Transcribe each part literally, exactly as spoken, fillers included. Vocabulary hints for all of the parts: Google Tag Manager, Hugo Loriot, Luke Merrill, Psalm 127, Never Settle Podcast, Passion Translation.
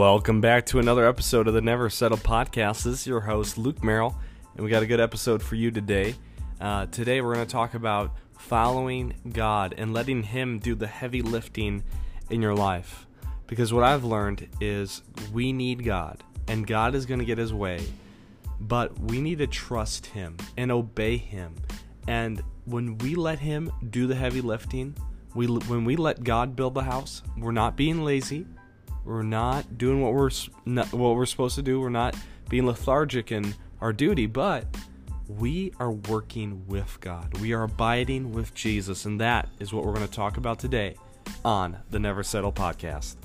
Welcome back to another episode of the Never Settle Podcast. This is your host, Luke Merrill, and we got a good episode for you today. Uh, today we're going to talk about following God and letting Him do the heavy lifting in your life. Because what I've learned is we need God, and God is going to get His way. But we need to trust Him and obey Him. And when we let Him do the heavy lifting, we when we let God build the house, we're not being lazy. We're not doing what we're not, what we're supposed to do. We're not being lethargic in our duty, but we are working with God. We are abiding with Jesus, and that is what we're going to talk about today on the Never Settle Podcast.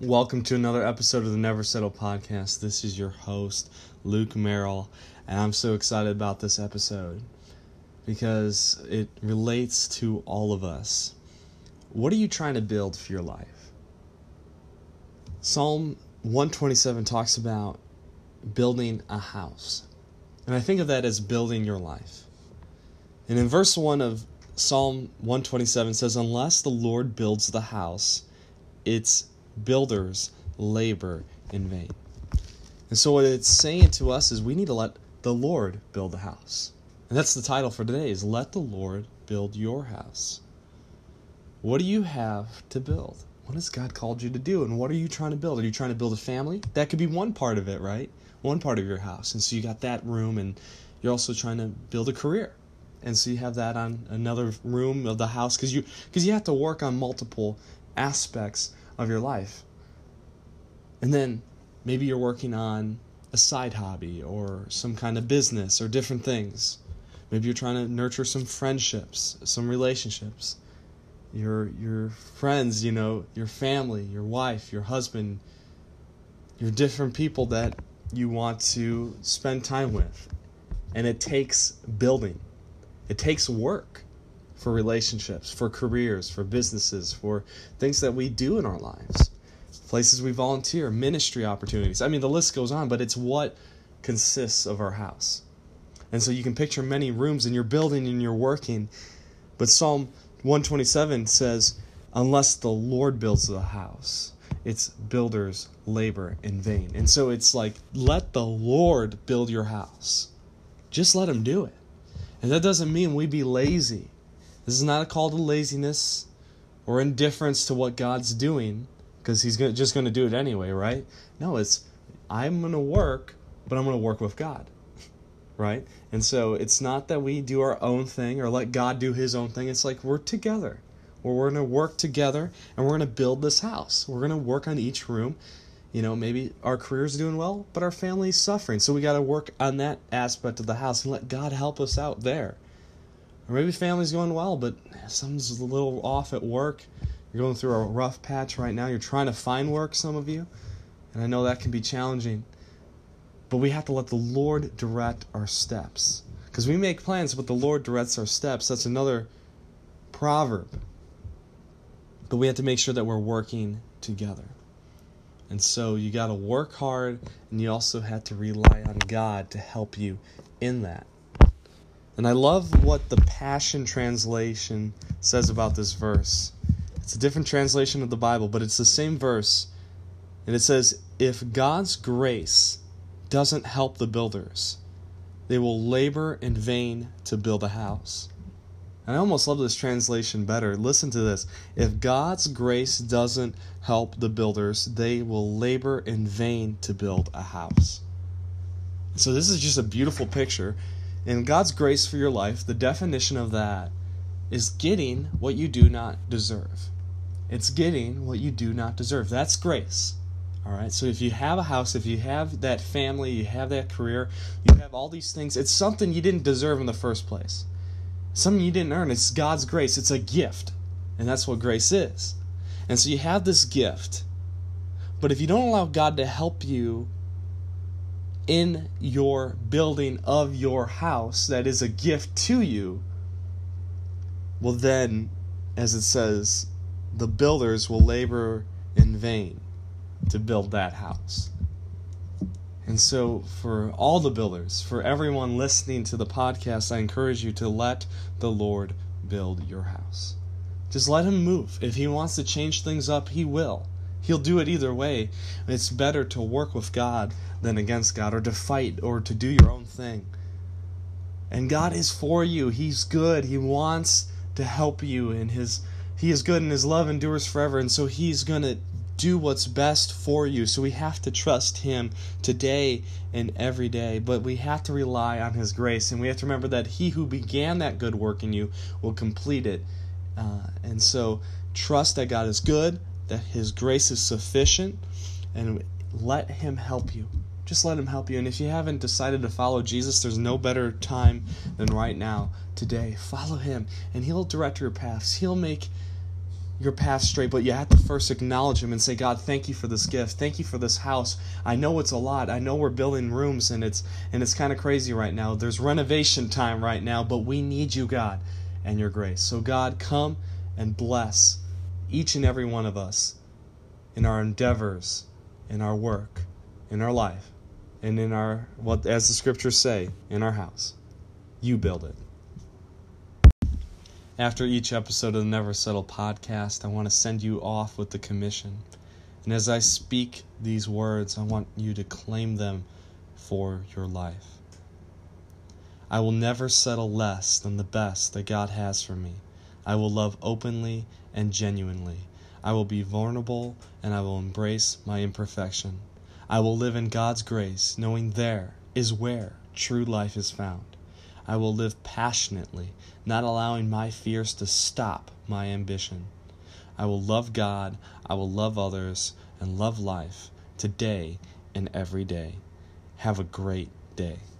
Welcome to another episode of the Never Settle Podcast. This is your host, Luke Merrill, and I'm so excited about this episode because it relates to all of us. What are you trying to build for your life? Psalm one twenty-seven talks about building a house, and I think of that as building your life. And in verse one of Psalm one twenty-seven says, "Unless the Lord builds the house, its builders labor in vain." And so what it's saying to us is we need to let the Lord build the house. And that's the title for today, is let the Lord build your house. What do you have to build? What has God called you to do? And what are you trying to build? Are you trying to build a family? That could be one part of it, right? One part of your house. And so you got that room, and you're also trying to build a career. And so you have that on another room of the house, because you, because you have to work on multiple aspects of your life. And then maybe you're working on a side hobby or some kind of business or different things. Maybe you're trying to nurture some friendships, some relationships, your your friends, you know, your family, your wife, your husband, your different people that you want to spend time with. And it takes building. It takes work. For relationships, for careers, for businesses, for things that we do in our lives, places we volunteer, ministry opportunities. I mean, the list goes on, but it's what consists of our house. And so you can picture many rooms, and you're building and you're working. But Psalm one twenty-seven says, "Unless the Lord builds the house, its builders labor in vain." And so it's like, let the Lord build your house. Just let Him do it. And that doesn't mean we be lazy. This is not a call to laziness or indifference to what God's doing, because He's gonna, just going to do it anyway, right? No, it's I'm going to work, but I'm going to work with God, right? And so it's not that we do our own thing or let God do His own thing. It's like we're together. We're, we're going to work together, and we're going to build this house. We're going to work on each room. You know, maybe our career's doing well, but our family's suffering. So we got to work on that aspect of the house and let God help us out there. Or maybe family's going well, but something's a little off at work. You're going through a rough patch right now. You're trying to find work, some of you. And I know that can be challenging. But we have to let the Lord direct our steps. Because we make plans, but the Lord directs our steps. That's another proverb. But we have to make sure that we're working together. And so you got to work hard, and you also have to rely on God to help you in that. And I love what the Passion Translation says about this verse. It's a different translation of the Bible, but it's the same verse. And it says, "If God's grace doesn't help the builders, they will labor in vain to build a house." And I almost love this translation better. Listen to this. "If God's grace doesn't help the builders, they will labor in vain to build a house." So this is just a beautiful picture. And God's grace for your life, the definition of that is getting what you do not deserve. It's getting what you do not deserve. That's grace. All right. So if you have a house, if you have that family, you have that career, you have all these things, it's something you didn't deserve in the first place. Something you didn't earn. It's God's grace. It's a gift. And that's what grace is. And so you have this gift. But if you don't allow God to help you in your building of your house that is a gift to you, well then, as it says, the builders will labor in vain to build that house. And so for all the builders, for everyone listening to the podcast, I encourage you to let the Lord build your house. Just let him move. If he wants to change things up, he will. He'll do it either way. It's better to work with God than against God, or to fight, or to do your own thing. And God is for you. He's good. He wants to help you, and his He is good, and his love endures forever. And so he's going to do what's best for you. So we have to trust him today and every day, but we have to rely on his grace. And we have to remember that he who began that good work in you will complete it. Uh, and so trust that God is good, that his grace is sufficient, and let him help you. Just let him help you. And if you haven't decided to follow Jesus, there's no better time than right now, today. Follow him, and he'll direct your paths. He'll make your path straight, but you have to first acknowledge him and say, God, thank you for this gift. Thank you for this house. I know it's a lot. I know we're building rooms, and it's and it's kind of crazy right now. There's renovation time right now, but we need you, God, and your grace. So God, come and bless each and every one of us in our endeavors, in our work, in our life, and in our, what well, as the scriptures say, in our house. You build it. After each episode of the Never Settle podcast, I want to send you off with the commission. And as I speak these words, I want you to claim them for your life. I will never settle less than the best that God has for me. I will love openly and genuinely. I will be vulnerable, and I will embrace my imperfection. I will live in God's grace, knowing there is where true life is found. I will live passionately, not allowing my fears to stop my ambition. I will love God, I will love others, and love life today and every day. Have a great day.